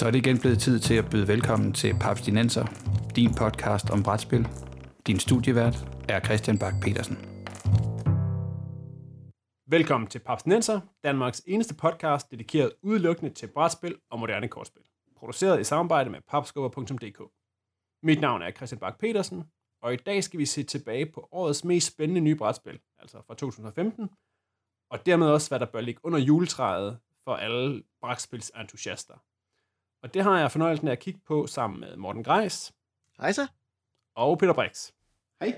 så er det igen blevet tid til at byde velkommen til Pabstinenser, din podcast om brætspil. Din studievært er Christian Bak Petersen. Velkommen til Pabstinenser, Danmarks eneste podcast dedikeret udelukkende til brætspil og moderne kortspil. Produceret i samarbejde med papskubber.dk. Mit navn er Christian Bak Petersen, og i dag skal vi se tilbage på årets mest spændende nye brætspil, altså fra 2015, og dermed også, hvad der bør ligge under juletræet for alle brætspilsentusiaster. Og det har jeg fornøjelsen af at kigge på sammen med Morten Greis. Hej så. Og Peter Brix. Hej.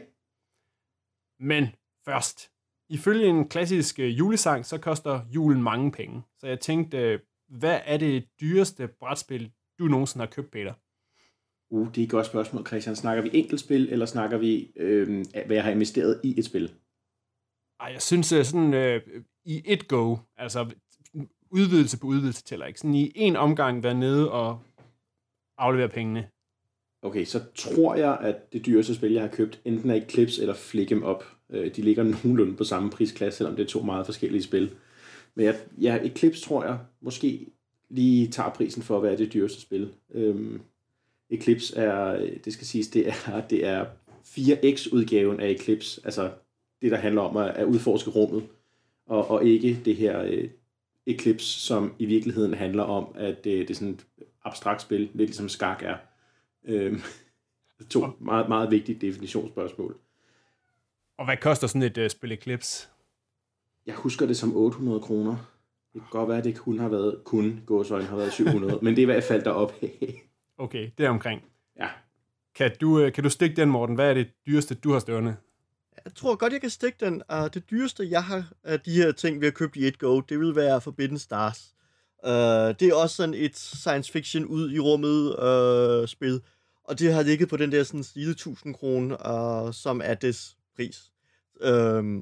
Men først, ifølge en klassisk julesang, så koster julen mange penge. Så jeg tænkte, hvad er det dyreste brætspil, du nogensinde har købt, Peter? Det er et godt spørgsmål, Christian. Snakker vi enkeltspil, eller snakker vi, hvad jeg har investeret i et spil? Ej, jeg synes sådan i et go, altså udvidelse på udvidelse tæller ikke. Sådan i en omgang være nede og aflevere pengene. Okay, så tror jeg, at det dyreste spil, jeg har købt, enten er Eclipse eller Flick'em Up. De ligger nogenlunde på samme prisklasse, selvom det er to meget forskellige spil. Men Eclipse tror jeg måske lige tager prisen for at være det dyreste spil. Eclipse er, det skal siges, det er 4X-udgaven af Eclipse. Altså det, der handler om at udforske rummet. Og ikke det her Eclipse, som i virkeligheden handler om, at det er sådan et abstrakt spil, lidt ligesom skak er. To meget, meget vigtige definitionsspørgsmål. Og hvad koster sådan et spil Eclipse? Jeg husker det som 800 kroner. Det kan godt være, at det kun har været 700, men det er i hvert fald derop. Okay, det er omkring. Ja. Kan du stikke den, Morten? Hvad er det dyreste, du har stående? Jeg tror godt, jeg kan stikke den. Det dyreste, jeg har af de her ting, vi har købt i et go, det vil være Forbidden Stars. Det er også sådan et science fiction ud i rummet spil, og det har ligget på den der sådan stile 1000 kroner, som er dets pris.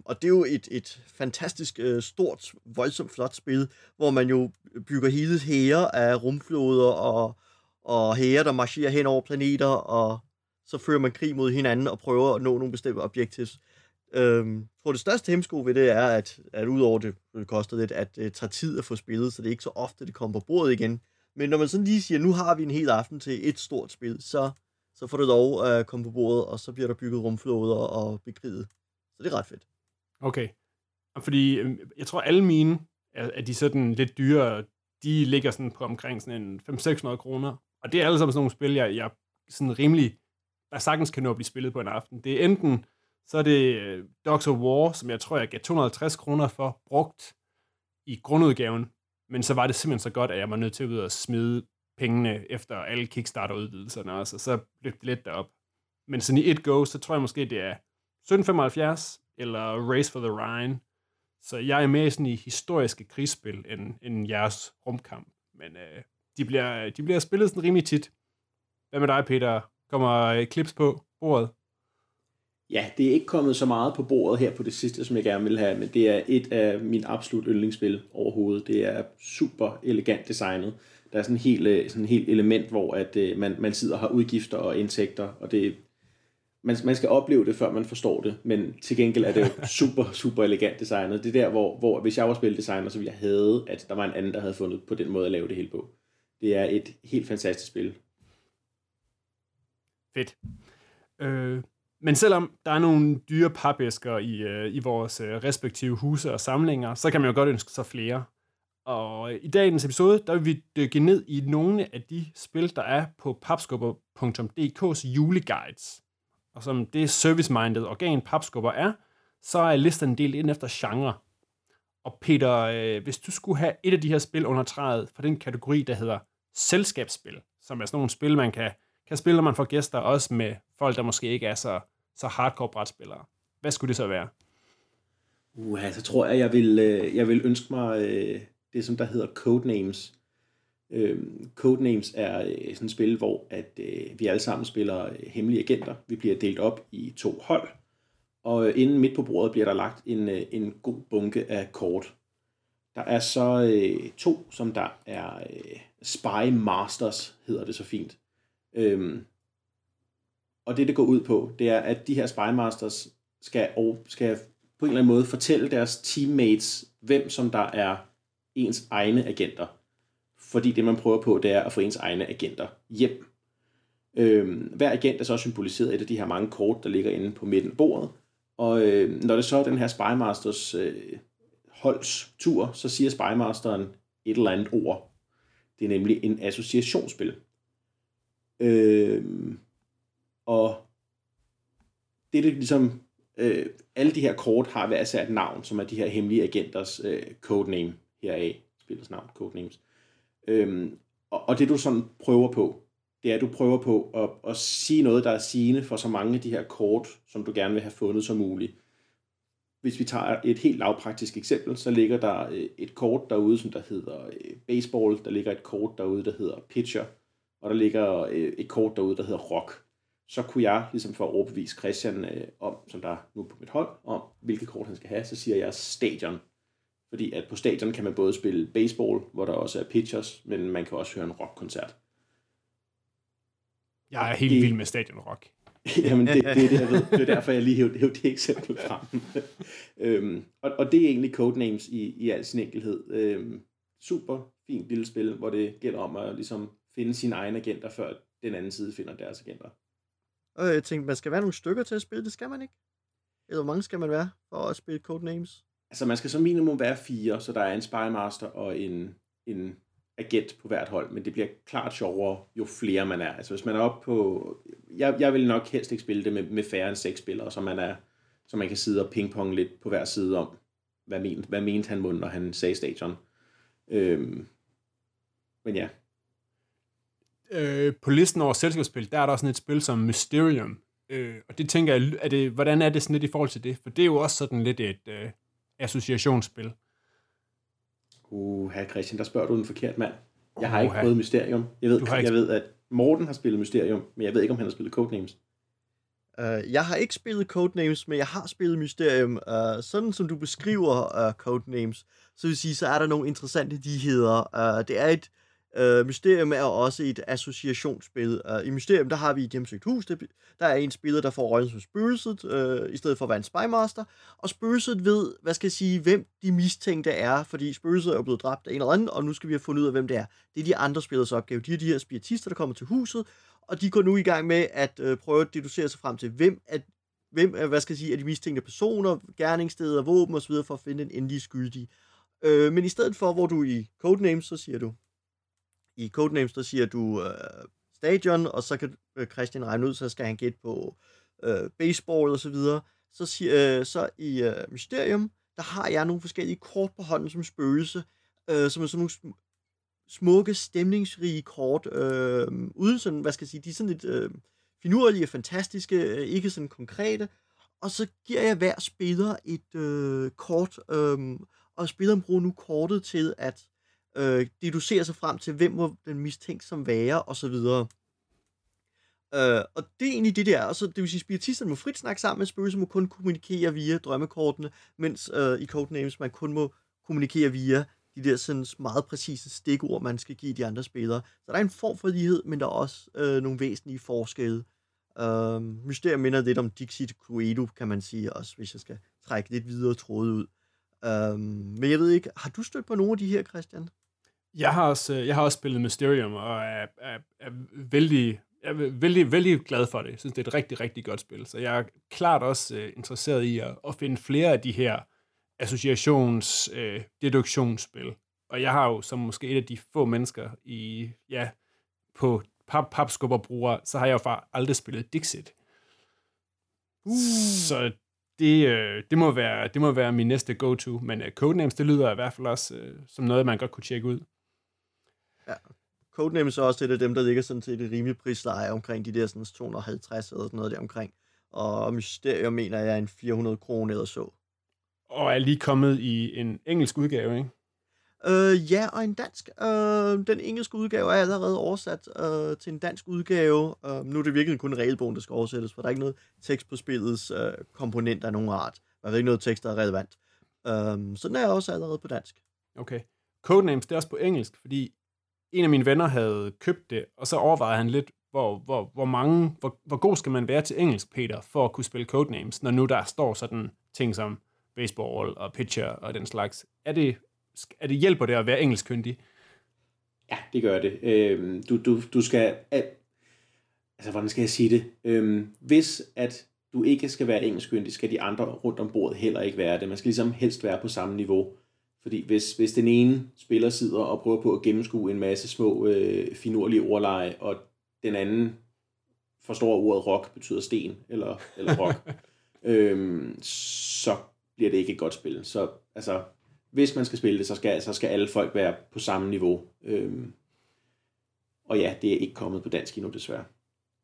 Og det er jo et fantastisk stort, voldsomt flot spil, hvor man jo bygger hele hære af rumflåder og hære, der marcherer hen over planeter, og så fører man krig mod hinanden og prøver at nå nogle bestemte objectives. Jeg tror, det største hemsko ved det er, at udover det koster lidt, at det tager tid at få spillet, så det er ikke så ofte, det kommer på bordet igen. Men når man sådan lige siger, nu har vi en hel aften til et stort spil, så får det lov at komme på bordet, og så bliver der bygget rumflåder og bekriget. Så det er ret fedt. Okay. Fordi jeg tror, alle mine, at de sådan lidt dyre, de ligger sådan på omkring sådan 500-600 kroner. Og det er alle sammen sådan nogle spil, jeg sådan rimelig, der sagtens kan nå at blive spillet på en aften. Det er enten så er det Doctor of War, som jeg tror, jeg gav 250 kroner for, brugt i grundudgaven. Men så var det simpelthen så godt, at jeg var nødt til at ud og smide pengene efter alle Kickstarter-udvidelserne også, og så løb det lidt derop. Men sådan i et go, så tror jeg måske, det er 1775 eller Race for the Rhine. Så jeg er mere sådan i historiske krigsspil end jeres rumkamp. Men de bliver spillet sådan rimelig tit. Hvad med dig, Peter? Kommer klips på bordet? Ja, det er ikke kommet så meget på bordet her på det sidste, som jeg gerne vil have, men det er et af mine absolut yndlingsspil overhovedet. Det er super elegant designet. Der er sådan et helt element, hvor at man sidder og har udgifter og indtægter, og det man skal opleve det, før man forstår det, men til gengæld er det jo super, super elegant designet. Det er der, hvor hvis jeg var spildesigner, så ville jeg have, at der var en anden, der havde fundet på den måde at lave det hele på. Det er et helt fantastisk spil. Fedt. Men selvom der er nogle dyre papæsker i vores respektive huse og samlinger, så kan man jo godt ønske sig flere. Og i dagens episode, der vil vi dykke ned i nogle af de spil, der er på papskubber.dk's juleguides. Og som det service-minded organ papskubber er, så er listen delt ind efter genre. Og Peter, hvis du skulle have et af de her spil under træet fra den kategori, der hedder selskabsspil, som er sådan nogle spil, man kan spille, når man får gæster, også med folk, der måske ikke er så hardcore brætspillere. Hvad skulle det så være? Så tror jeg, jeg vil ønske mig det, som der hedder Codenames. Codenames er sådan et spil, hvor at vi alle sammen spiller hemmelige agenter. Vi bliver delt op i to hold, og inden midt på bordet bliver der lagt en god bunke af kort. Der er så to, som der er Spy Masters, hedder det så fint. Og det går ud på, det er, at de her spymasters skal på en eller anden måde fortælle deres teammates, hvem som der er ens egne agenter. fordi det, man prøver på, det er at få ens egne agenter hjem. Hver agent er så symboliseret et af de her mange kort, der ligger inde på midten af bordet. Og når det så er den her Spymasters holds tur, så siger Spymasteren et eller andet ord. Det er nemlig en associationsspil. Og det ligesom... alle de her kort har hver sat et navn, som er de her hemmelige agenters codename heraf. Spillers navn, codenames. Og det du sådan prøver på, det er, at du prøver på at sige noget, der er sigende for så mange af de her kort, som du gerne vil have fundet som muligt. Hvis vi tager et helt lavpraktisk eksempel, så ligger der et kort derude, som der hedder baseball, der ligger et kort derude, der hedder pitcher, og der ligger et kort derude, der hedder rock. Så kunne jeg, ligesom for at overbevise Christian om, som der er nu på mit hold, om hvilke kort han skal have, så siger jeg stadion. Fordi at på stadion kan man både spille baseball, hvor der også er pitchers, men man kan også høre en rockkoncert. Jeg er helt vild med stadionrock. Jamen, det jeg ved. Det er derfor, jeg lige hævde det eksempel frem. Og det er egentlig Codenames i al sin enkelhed. Super fint lille spil, hvor det gælder om at ligesom finde sine egne agenter, før den anden side finder deres agenter. Og jeg tænkte, man skal være nogle stykker til at spille, det skal man ikke. Eller hvor mange skal man være for at spille Codenames? Altså, man skal som minimum være 4, så der er en Spymaster og en agent på hvert hold, men det bliver klart sjovere, jo flere man er. Altså, hvis man er oppe på... Jeg vil nok helst ikke spille det med færre end 6 spillere, så man kan sidde og pingpong lidt på hver side om, hvad mente han mund, når han sagde stadion. Men ja. På listen over selskabsspil, der er der også sådan et spil som Mysterium. Og det tænker jeg, hvordan er det sådan lidt i forhold til det? For det er jo også sådan lidt et associationsspil. Herr Christian, der spørger du den forkerte mand. Jeg har ikke prøvet Mysterium. Jeg ved, at Morten har spillet Mysterium, men jeg ved ikke, om han har spillet Codenames. Jeg har ikke spillet Codenames, men jeg har spillet Mysterium. Sådan som du beskriver Codenames, så vil sige, så er der nogle interessante ligheder. Det er et Mysterium er også et associationsspil. I Mysterium, der har vi et hjemsøgt hus. Der er en spiller, der får rollen som spøgelset, i stedet for at være en spymaster. Og spøgelset ved, hvem de mistænkte er, fordi spøgelset er blevet dræbt af en eller anden, og nu skal vi have fundet ud af, hvem det er. Det er de andre spillers opgave. De er de her spiritister, der kommer til huset, og de går nu i gang med at prøve at deducere sig frem til, hvem er de mistænkte personer, gerningssteder, våben osv., for at finde en endelig skyldig. Men i stedet for, hvor du i Codenames, så siger du... I Codenames, der siger du stadion, og så kan Christian regne ud, så skal han gætte på baseball og så videre. Så i Mysterium, der har jeg nogle forskellige kort på hånden som spøgelse, som er sådan nogle smukke, stemningsrige kort, uden sådan, de er sådan lidt finurlige, fantastiske, ikke sådan konkrete. Og så giver jeg hver spiller et kort, og spilleren bruger nu kortet til at deducerer sig frem til, hvem må den mistænkt som være, og så videre. Og det er egentlig det der, og så, det vil sige, spiritisterne må frit snakke sammen, men spøgelser må kun kommunikere via drømmekortene, mens i Codenames, man kun må kommunikere via de der sådan meget præcise stikord, man skal give de andre spillere. Så der er en form for lighed, men der er også nogle væsentlige forskelle. Mysterium minder lidt om Dixit Cluedo, kan man sige også, hvis jeg skal trække lidt videre tråde ud. Men jeg ved ikke, har du stødt på nogle af de her, Christian? Jeg har også spillet Mysterium, og er vældig glad for det. Jeg synes, det er et rigtig, rigtig godt spil. Så jeg er klart også interesseret i at finde flere af de her associationsdeduktionsspil. Og jeg har jo, som måske et af de få mennesker på papskubberbrugere, så har jeg jo faktisk aldrig spillet Dixit. Så det må være min næste go-to, men Codenames, det lyder i hvert fald også som noget, man godt kunne tjekke ud. Ja, Codenames er også et af dem, der ligger sådan set i rimelig prisleje omkring de der sådan 250 eller sådan noget der omkring. Og Mysterium mener jeg en 400 kroner eller så. Og er lige kommet i en engelsk udgave, ikke? Ja, og en dansk. Den engelske udgave er allerede oversat til en dansk udgave. Nu er det virkelig kun regelbogen, der skal oversættes, for der er ikke noget tekst på spillets komponenter af nogen art. Der er ikke noget tekst, der er relevant. Så den er også allerede på dansk. Okay. Codenames, det er også på engelsk, fordi en af mine venner havde købt det, og så overvejede han lidt, hvor god skal man være til engelsk, Peter, for at kunne spille Codenames, når nu der står sådan ting som baseball og pitcher og den slags. Er det hjælper det at være engelskkyndig? Ja, det gør det. Du skal... Altså, hvordan skal jeg sige det? Hvis at du ikke skal være engelskyndig, skal de andre rundt om bordet heller ikke være det. Man skal ligesom helst være på samme niveau. Fordi hvis den ene spiller sidder og prøver på at gennemskue en masse små finurlige ordleje, og den anden forstår ordet rock betyder sten eller rock, så bliver det ikke et godt spil. Så altså, hvis man skal spille det, så skal alle folk være på samme niveau. Og ja, det er ikke kommet på dansk endnu, desværre.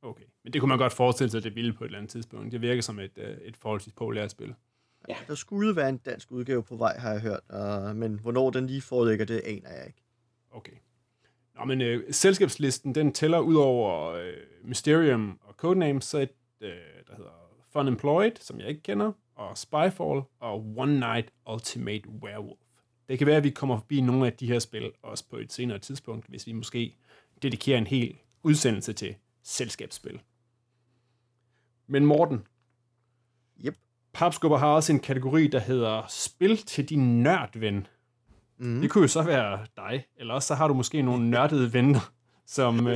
Okay, men det kunne man godt forestille sig, at det ville på et eller andet tidspunkt. Det virker som et forholdsvis populært spil. Ja. Der skulle være en dansk udgave på vej, har jeg hørt. Men hvornår den lige foreligger, det aner jeg ikke. Okay. Nå, men selskabslisten, den tæller ud over Mysterium og Codenames, så et, der hedder Fun Employed, som jeg ikke kender, og Spyfall og One Night Ultimate Werewolf. Det kan være, at vi kommer forbi nogle af de her spil, også på et senere tidspunkt, hvis vi måske dedikerer en hel udsendelse til selskabsspil. Men Morten? Yep. Papskubber har også en kategori, der hedder Spil til din nørdven. Mm. Det kunne jo så være dig, eller også så har du måske nogle nørdede venner, som...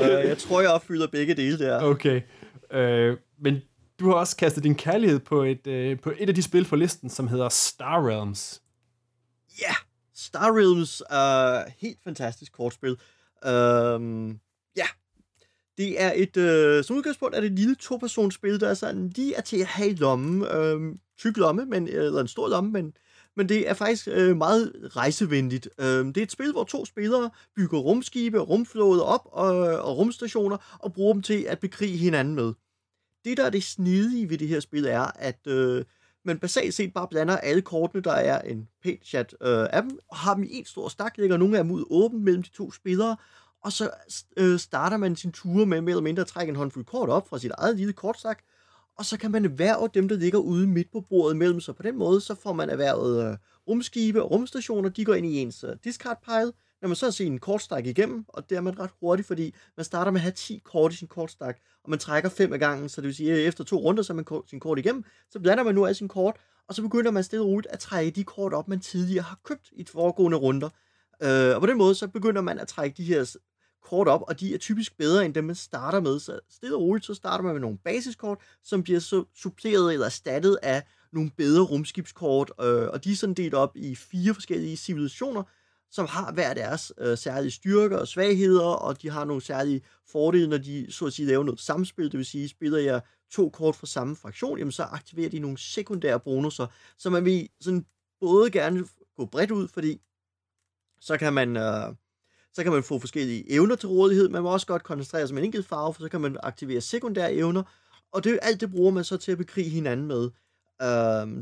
jeg tror, jeg opfylder begge dele der. Okay. Men du har også kastet din kærlighed på et af de spil på listen, som hedder Star Realms. Ja, yeah. Star Realms er helt fantastisk kortspil. Det er som udgangspunkt er det et lille to-persons-spil, der er sådan lige er til at have i lommen. Tyk lomme, eller en stor lomme, men det er faktisk meget rejsevenligt. Det er et spil, hvor to spillere bygger rumskibe, rumflåder op og rumstationer og bruger dem til at bekrige hinanden med. Det, der er det snedige ved det her spil, er, at man basalt set bare blander alle kortene, der er en pæn chat af dem, og har dem i en stor stak, lægger nogle af dem ud åbent mellem de to spillere, og så starter man sin ture med mere eller mindre at trække en håndfuld kort op fra sit eget lille kortsak, og så kan man erhverve dem, der ligger ude midt på bordet mellem sig. På den måde, så får man erhvervet rumskibe og rumstationer, de går ind i ens discard pile, når man så har set en kortstak igennem, og det er man ret hurtigt, fordi man starter med at have 10 kort i sin kortstak, og man trækker 5 af gangen, så det vil sige, at efter 2 runder, så har man sin kort igennem, så blander man nu af sin kort, og så begynder man stille og roligt at trække de kort op, man tidligere har købt i de foregående runder. Og på den måde, så begynder man at trække de her kort op, og de er typisk bedre end dem, man starter med. Så stille og roligt, så starter man med nogle basiskort, som bliver så suppleret eller erstattet af nogle bedre rumskibskort, og de er sådan delt op i 4 forskellige civilisationer, som har hver deres særlige styrker og svagheder, og de har nogle særlige fordele, når de så at sige laver noget samspil. Det vil sige, spiller jeg 2 kort fra samme fraktion, jamen så aktiverer de nogle sekundære bonusser, så man vil sådan både gerne gå bredt ud, fordi så kan man få forskellige evner til rådighed. Man må også godt koncentrere sig med en enkelt farve, for så kan man aktivere sekundære evner, og det alt det bruger man så til at bekrige hinanden med.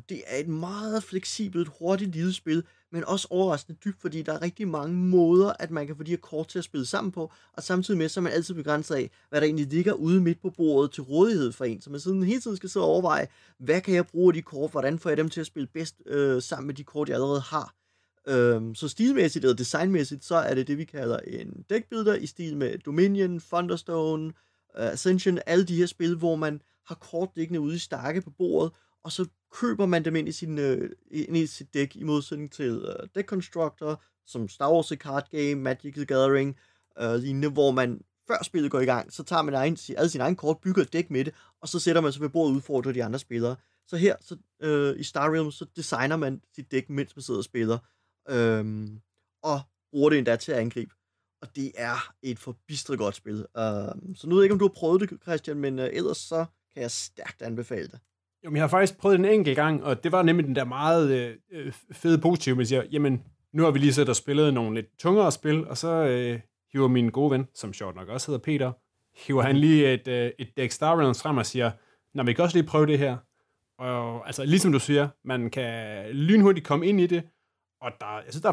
Det er et meget fleksibelt, hurtigt lille spil, men også overraskende dybt, fordi der er rigtig mange måder, at man kan få de her kort til at spille sammen på, og samtidig med, så er man altid begrænset af, hvad der egentlig ligger ude midt på bordet til rådighed for en, så man sådan hele tiden skal sidde og overveje, hvad kan jeg bruge af de kort, hvordan får jeg dem til at spille bedst sammen med de kort, jeg allerede har. Så stilmæssigt eller designmæssigt, så er det det, vi kalder en deckbuilder i stil med Dominion, Thunderstone, Ascension, alle de her spil, hvor man har kort liggende ude i stakke på bordet, og så køber man dem ind i sit dæk, i modsætning til deck constructor, som Star Wars a card game, Magical Gathering, lignende, hvor man før spillet går i gang, så tager man alle sine egne kort, bygger et dæk med det, og så sætter man sig ved bordet og udfordrer de andre spillere. Så her i Star Realms, så designer man sit dæk, mens man sidder og spiller, og bruger det endda til at angribe. Og det er et forbistret godt spil. Så nu ved jeg ikke, om du har prøvet det, Christian, men ellers så kan jeg stærkt anbefale det. Jo, men jeg har faktisk prøvet det en enkelt gang, og det var nemlig den der meget fede positive, man siger, jamen, nu har vi lige siddet og spillet nogle lidt tungere spil, og så hiver min gode ven, som sjovt nok også hedder Peter, hiver han lige et deck Star Realms frem og siger, nej, vi kan også lige prøve det her. Og altså, ligesom du siger, man kan lynhurtigt komme ind i det, og jeg synes, der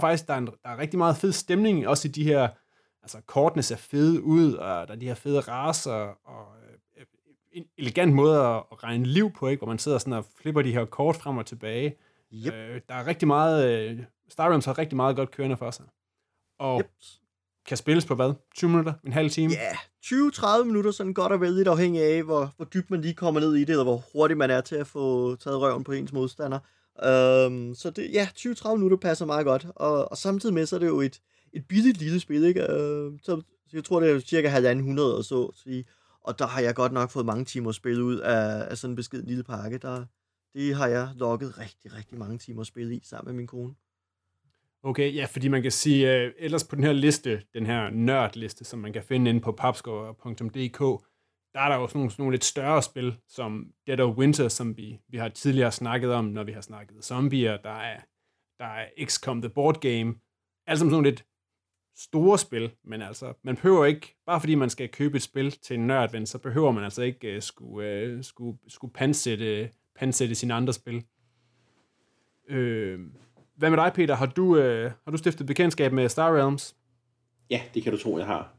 er rigtig meget fed stemning, også i de her, altså kortene ser fede ud, og der er de her fede raser, og en elegant måde at regne liv på, ikke? Hvor man sidder sådan og flipper de her kort frem og tilbage. Yep. Der er rigtig meget, Star Realms har rigtig meget godt kørende for sig. Og kan spilles på hvad? 20 minutter? En halv time? Ja, 20-30 minutter, sådan godt og vel, lidt afhængig af, hvor dybt man lige kommer ned i det, eller hvor hurtigt man er til at få taget røven på ens modstander. Så det, ja, 20-30 minutter passer meget godt, og samtidig med, så er det jo et et billigt lille spil, ikke? Så jeg tror, det er cirka 150 og så at sige. Og der har jeg godt nok fået mange timer spil ud af sådan en beskeden lille pakke. Det har jeg lukket rigtig, rigtig mange timer spil i sammen med min kone. Okay, ja, fordi man kan sige, ellers på den her liste, den her nørdliste, som man kan finde inde på papskubber.dk, der er der også nogle lidt større spil, som Dead of Winter, som vi har tidligere snakket om, når vi har snakket zombier. Der er XCOM The Board Game. Alt som sådan nogle lidt store spil, men altså, man behøver ikke, bare fordi man skal købe et spil til en nørdven, så behøver man altså ikke skulle pansætte sine andre spil. Hvad med dig, Peter? Har du stiftet bekendtskab med Star Realms? Ja, det kan du tro, jeg har.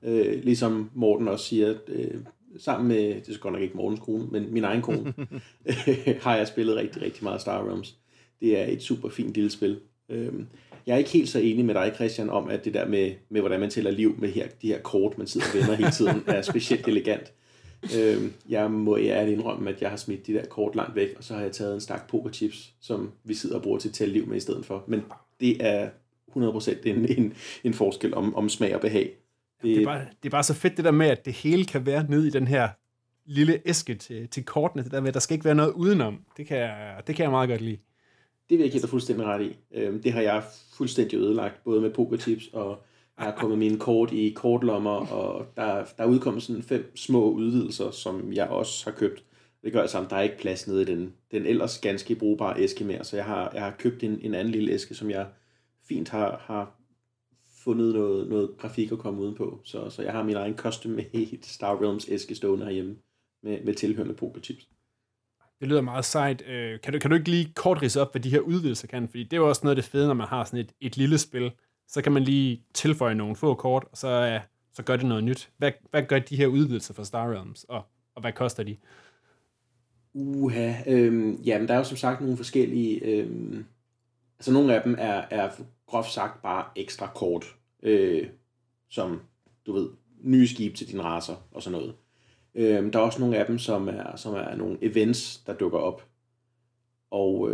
Ligesom Morten også siger, sammen med, det er godt nok ikke Mortens kone, men min egen kone, har jeg spillet rigtig, rigtig meget Star Realms. Det er et super fint lille spil. Jeg er ikke helt så enig med dig, Christian, om, at det der med hvordan man tæller liv med de her kort, man sidder og vender hele tiden, er specielt elegant. Jeg må ærligt indrømme, at jeg har smidt de der kort langt væk, og så har jeg taget en stak pokerchips, som vi sidder og bruger til at tælle liv med i stedet for. Men det er 100% en forskel om smag og behag. Det er bare så fedt det der med, at det hele kan være nede i den her lille æske til kortene. Det der med, at der skal ikke være noget udenom. Det kan jeg meget godt lide. Det vil jeg give dig fuldstændig ret i. Det har jeg fuldstændig ødelagt, både med pokertips, og jeg har kommet mine kort i kortlommer, og der er udkommet sådan 5 små udvidelser, som jeg også har købt. Det gør altså, at der er ikke plads nede i den ellers ganske brugbare æske mere, så jeg har købt en anden lille æske, som jeg fint har fundet noget grafik at komme udenpå. Så jeg har min egen custom Star Realms æske stående herhjemme, med tilhørende pokertips. Det lyder meget sejt. Kan du ikke lige kort ridse op, hvad de her udvidelser kan? Fordi det er jo også noget af det fede, når man har sådan et lille spil. Så kan man lige tilføje nogle få kort, og så gør det noget nyt. Hvad gør de her udvidelser for Star Realms, og hvad koster de? Jamen der er jo som sagt nogle forskellige... altså nogle af dem er groft sagt bare ekstra kort. Som, du ved, nye skib til dine racer og sådan noget. Der er også nogle af dem, som er nogle events, der dukker op. Og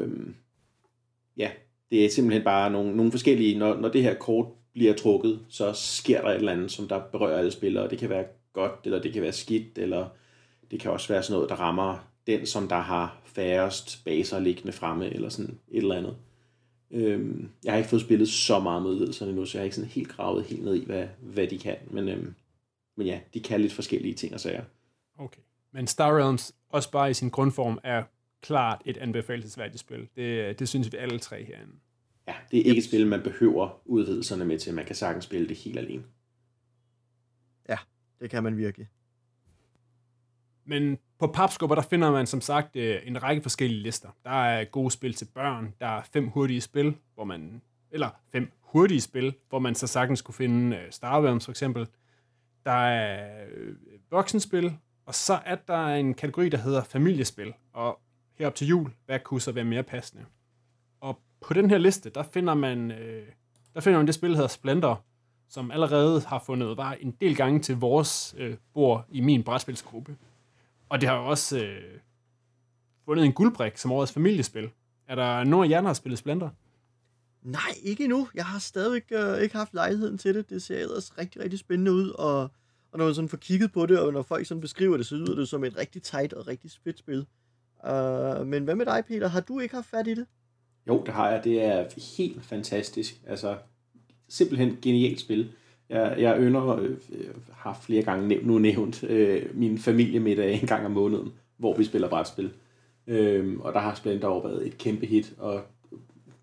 det er simpelthen bare nogle forskellige... Når det her kort bliver trukket, så sker der et eller andet, som der berører alle spillere. Det kan være godt, eller det kan være skidt, eller det kan også være sådan noget, der rammer den, som der har færrest baser liggende fremme, eller sådan et eller andet. Jeg har ikke fået spillet så meget meddelelserne endnu, så jeg har ikke sådan helt gravet helt ned i, hvad de kan. Men ja, de kan lidt forskellige ting og sager. Okay. Men Star Realms, også bare i sin grundform, er klart et anbefalelsesværdigt spil. Det synes vi alle tre herinde. Ja, det er ikke et spil, man behøver udvidelserne med til. Man kan sagtens spille det helt alene. Ja, det kan man virkelig. Men på Papskubber, der finder man som sagt en række forskellige lister. Der er gode spil til børn. Der er 5 hurtige spil, hvor man så sagtens kunne finde Star Realms for eksempel. Der er voksenspil, og så er der en kategori, der hedder familiespil. Og herop til jul, hvad kunne så være mere passende? Og på den her liste, der finder man det spil, der hedder Splendor, som allerede har fundet var en del gange til vores bord i min brætspilsgruppe. Og det har også fundet en guldbrik som årets familiespil. Er der nogen af jer, der har spillet Splendor? Nej, ikke endnu. Jeg har stadig ikke haft lejligheden til det. Det ser ellers rigtig, rigtig spændende ud, og når man sådan får kigget på det, og når folk sådan beskriver det, så lyder det som et rigtig tight og rigtig fedt spil. Men hvad med dig, Peter? Har du ikke haft fat i det? Jo, det har jeg. Det er helt fantastisk. Altså, simpelthen genialt spil. Jeg har flere gange nævnt min familiemiddag en gang om måneden, hvor vi spiller brætspil. Og der har Splendor været et kæmpe hit, og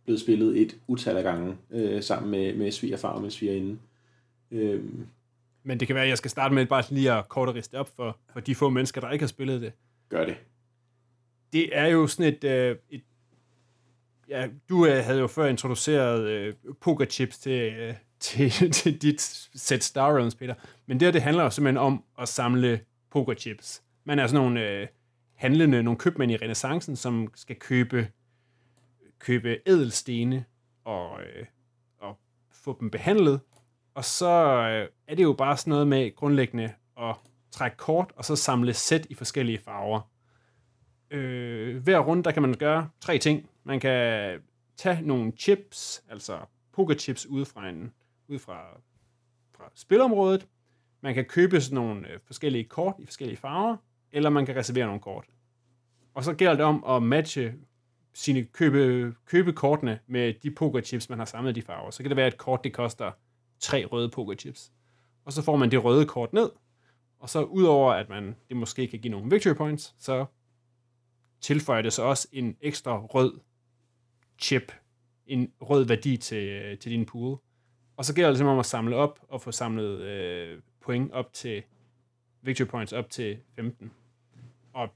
blevet spillet et utal af gange sammen med svigerfar og med svigerinde. Men det kan være, at jeg skal starte med bare lige at kort og riste op for de få mennesker, der ikke har spillet det. Gør det. Det er jo sådan et ja, du havde jo før introduceret pokerchips til dit sæt Star Realms, Peter. Men det handler jo simpelthen om at samle pokerchips. Man er sådan nogle handlende, nogle købmænd i renæssancen, som skal købe ædelstene og få dem behandlet. Og så er det jo bare sådan noget med grundlæggende at trække kort, og så samle sæt i forskellige farver. Hver runde, der kan man gøre 3 ting. Man kan tage nogle chips, altså pokerchips, ude fra spilområdet. Man kan købe sådan nogle forskellige kort i forskellige farver, eller man kan reservere nogle kort. Og så gælder det om at matche sine købe kortene med de pokerchips, man har samlet de farver. Så kan det være, at et kort det koster 3 røde pokerchips. Og så får man det røde kort ned, og så udover, at man det måske kan give nogle victory points, så tilføjer det så også en ekstra rød chip, en rød værdi til din pool. Og så gælder det simpelthen om at samle op og få samlet point op til victory points op til 15. Og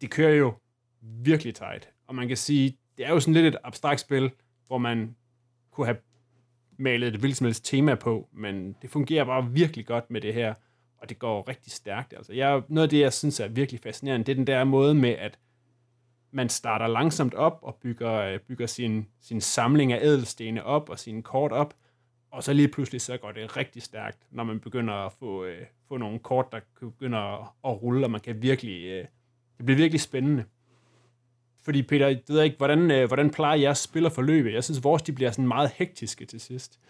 det kører jo virkelig tight. Og man kan sige, det er jo sådan lidt et abstrakt spil, hvor man kunne have malet et hvilket som helst tema på, men det fungerer bare virkelig godt med det her, og det går rigtig stærkt. Altså, noget af det, jeg synes er virkelig fascinerende, det er den der måde med, at man starter langsomt op og bygger sin samling af ædelstene op og sine kort op, og så lige pludselig så går det rigtig stærkt, når man begynder at få nogle kort, der begynder at rulle, og man kan virkelig, det bliver virkelig spændende. Fordi Peter, jeg ved ikke, hvordan plejer jeres spiller forløbet? Jeg synes, vores de bliver sådan meget hektiske til sidst.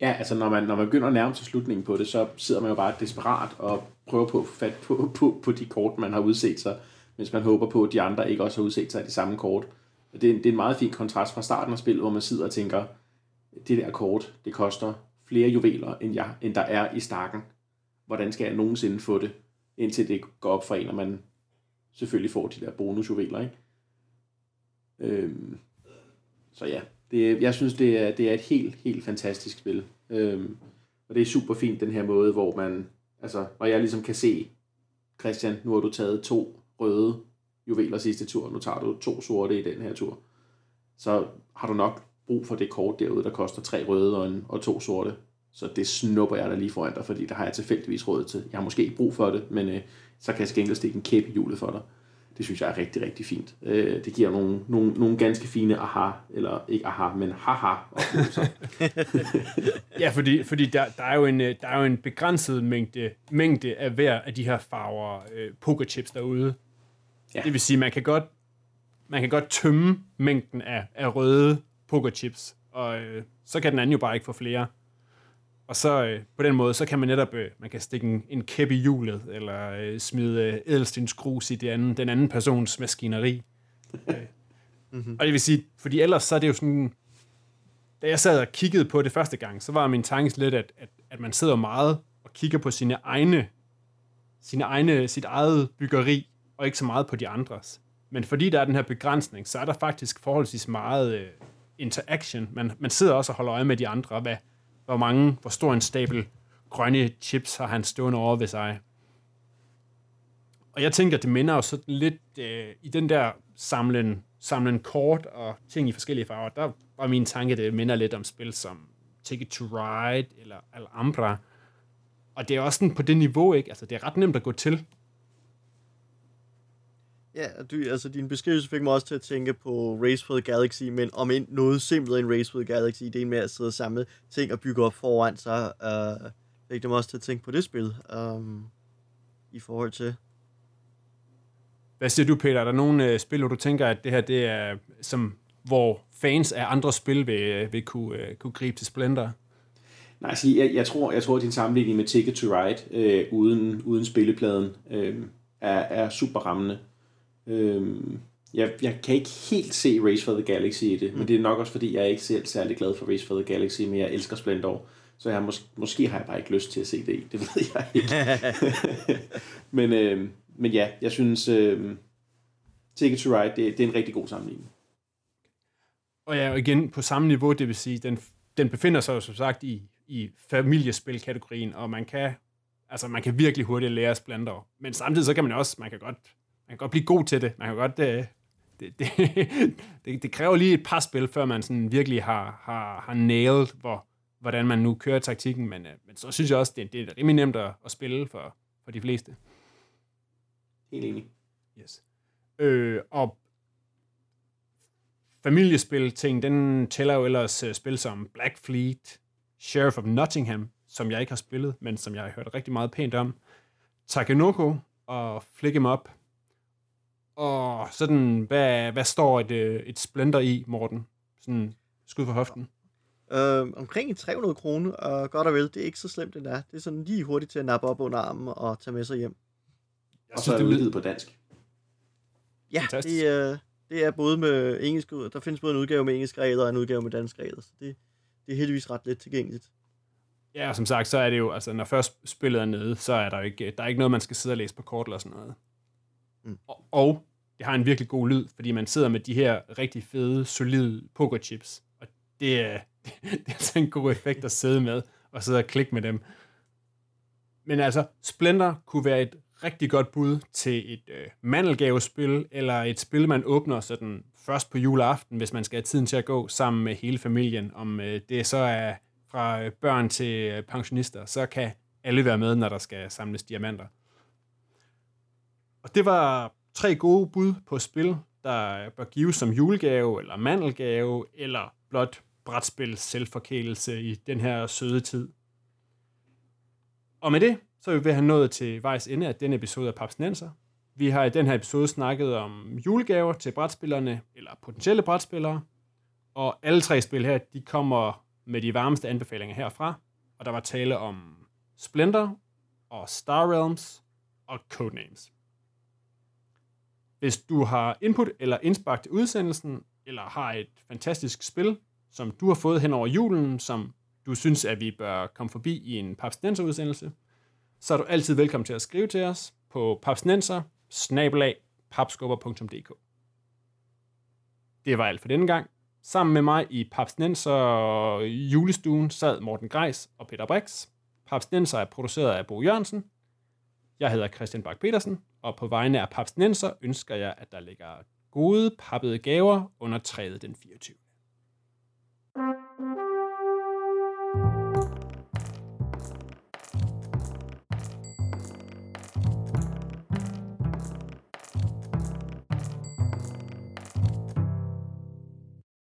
Ja, altså når man begynder at nærme sig slutningen på det, så sidder man jo bare desperat og prøver på at få fat på de kort, man har udset sig, mens man håber på, at de andre ikke også har udset sig af de samme kort. Og det er en meget fin kontrast fra starten af spillet, hvor man sidder og tænker, det der kort, det koster flere juveler, end der er i stakken. Hvordan skal jeg nogensinde få det, indtil det går op for en, og man selvfølgelig får de der bonusjuveler, ikke? Så ja, jeg synes, det er et helt, helt fantastisk spil. Og det er super fint, den her måde, hvor man, altså, hvor jeg ligesom kan se, Christian, nu har du taget 2 røde juveler sidste tur, nu tager du 2 sorte i den her tur. Så har du nok brug for det kort derude, der koster 3 røde og 2 sorte. Så det snupper jeg da lige foran dig, fordi der har jeg tilfældigvis råd til. Jeg har måske ikke brug for det, men så kan jeg skænke og stikke en kæp i hjulet for dig. Det synes jeg er rigtig, rigtig fint. Det giver nogle ganske fine aha, eller ikke aha, men haha-oplevelser. Ja, fordi der er jo en begrænset mængde af hver af de her farver pokerchips derude. Ja. Det vil sige, man kan godt tømme mængden af røde pokerchips, og så kan den anden jo bare ikke få flere. Og så på den måde, så kan man netop man kan stikke en kæp i hjulet, eller smide ædelstens grus i den anden persons maskineri. Mm-hmm. Og det vil sige, fordi ellers så er det jo sådan, da jeg sad og kiggede på det første gang, så var min tanke lidt, at man sidder meget og kigger på sit eget byggeri, og ikke så meget på de andres. Men fordi der er den her begrænsning, så er der faktisk forholdsvis meget interaction. Man sidder også og holder øje med de andre, hvor stor en stabel grønne chips har han stående over ved sig. Og jeg tænker, det minder jo sådan lidt i den der samlen kort og ting i forskellige farver. Der var min tanke, det minder lidt om spil som Ticket to Ride eller Alhambra. Og det er også sådan på det niveau, ikke? Altså, det er ret nemt at gå til. Ja, altså din beskrivelse fik mig også til at tænke på Race for the Galaxy, men om en noget simpelt end Race for the Galaxy, det er en med at sidde og samle ting og bygge op foran, så fik det mig også til at tænke på det spil i forhold til. Hvad siger du, Peter? Er der nogle spil, hvor du tænker, at det her det er, som, hvor fans af andre spil vil kunne gribe til Splendor? Nej, altså, jeg tror at din sammenligning med Ticket to Ride uden spillepladen er super rammende. Jeg kan ikke helt se Race for the Galaxy i det, men det er nok også fordi jeg ikke selv særlig glad for Race for the Galaxy, men jeg elsker Splendor, så jeg måske har jeg bare ikke lyst til at se det i. Det ved jeg ikke. Men ja, jeg synes Ticket to Ride det er en rigtig god sammenligning. Og ja, igen på samme niveau, det vil sige den befinder sig jo som sagt i familiespilkategorien, og man kan virkelig hurtigt lære Splendor, men samtidig så kan man kan godt blive god til det. Man kan godt det kræver lige et par spil, før man sådan virkelig har nailed, hvordan man nu kører taktikken. Men så synes jeg også, det er rimelig nemt at spille for de fleste. Helt enig. Yes. Og familiespil-ting, den tæller jo ellers spil som Black Fleet, Sheriff of Nottingham, som jeg ikke har spillet, men som jeg har hørt rigtig meget pænt om, Takenoko og Flick'em Up. Og sådan, hvad står et Splendor i, Morten? Sådan skud for hoften. Omkring 300 kroner, og godt og vel, det er ikke så slemt endda. Det er sådan lige hurtigt til at nappe op under armen og tage med sig hjem. Jeg synes, det er udgivet på dansk. Ja, det er både med engelsk, der findes både en udgave med engelsk regler og en udgave med dansk regler, så det er heldigvis ret let tilgængeligt. Ja, og som sagt, så er det jo, altså når først spillet er nede, så er der ikke, noget, man skal sidde og læse på kort eller sådan noget. Mm. Og det har en virkelig god lyd, fordi man sidder med de her rigtig fede, solide pokerchips, og det er sådan en god effekt at sidde med, og sidde og klikke med dem. Men altså, Splendor kunne være et rigtig godt bud til et mandelgavespil, eller et spil, man åbner sådan først på juleaften, hvis man skal have tiden til at gå sammen med hele familien. Om det så er fra børn til pensionister, så kan alle være med, når der skal samles diamanter. Og det var 3 gode bud på spil, der bør gives som julegave, eller mandelgave, eller blot brætspils selvforkælelse i den her søde tid. Og med det, så er vi ved at have nået til vejs ende af denne episode af Pabstinenser. Vi har i den her episode snakket om julegaver til brætspillerne, eller potentielle brætspillere, og alle 3 spil her, de kommer med de varmeste anbefalinger herfra, og der var tale om Splendor, og Star Realms, og Codenames. Hvis du har input eller indspark til udsendelsen, eller har et fantastisk spil, som du har fået hen over julen, som du synes, at vi bør komme forbi i en Pabstinenser-udsendelse, så er du altid velkommen til at skrive til os på papstinenser@papskubber.dk. Det var alt for denne gang. Sammen med mig i Pabstinenser julestuen sad Morten Greis og Peter Brix. Pabstinenser er produceret af Bo Jørgensen. Jeg hedder Christian Bak Petersen, og på vegne af Pabstinenser ønsker jeg, at der ligger gode pappede gaver under træet den 24.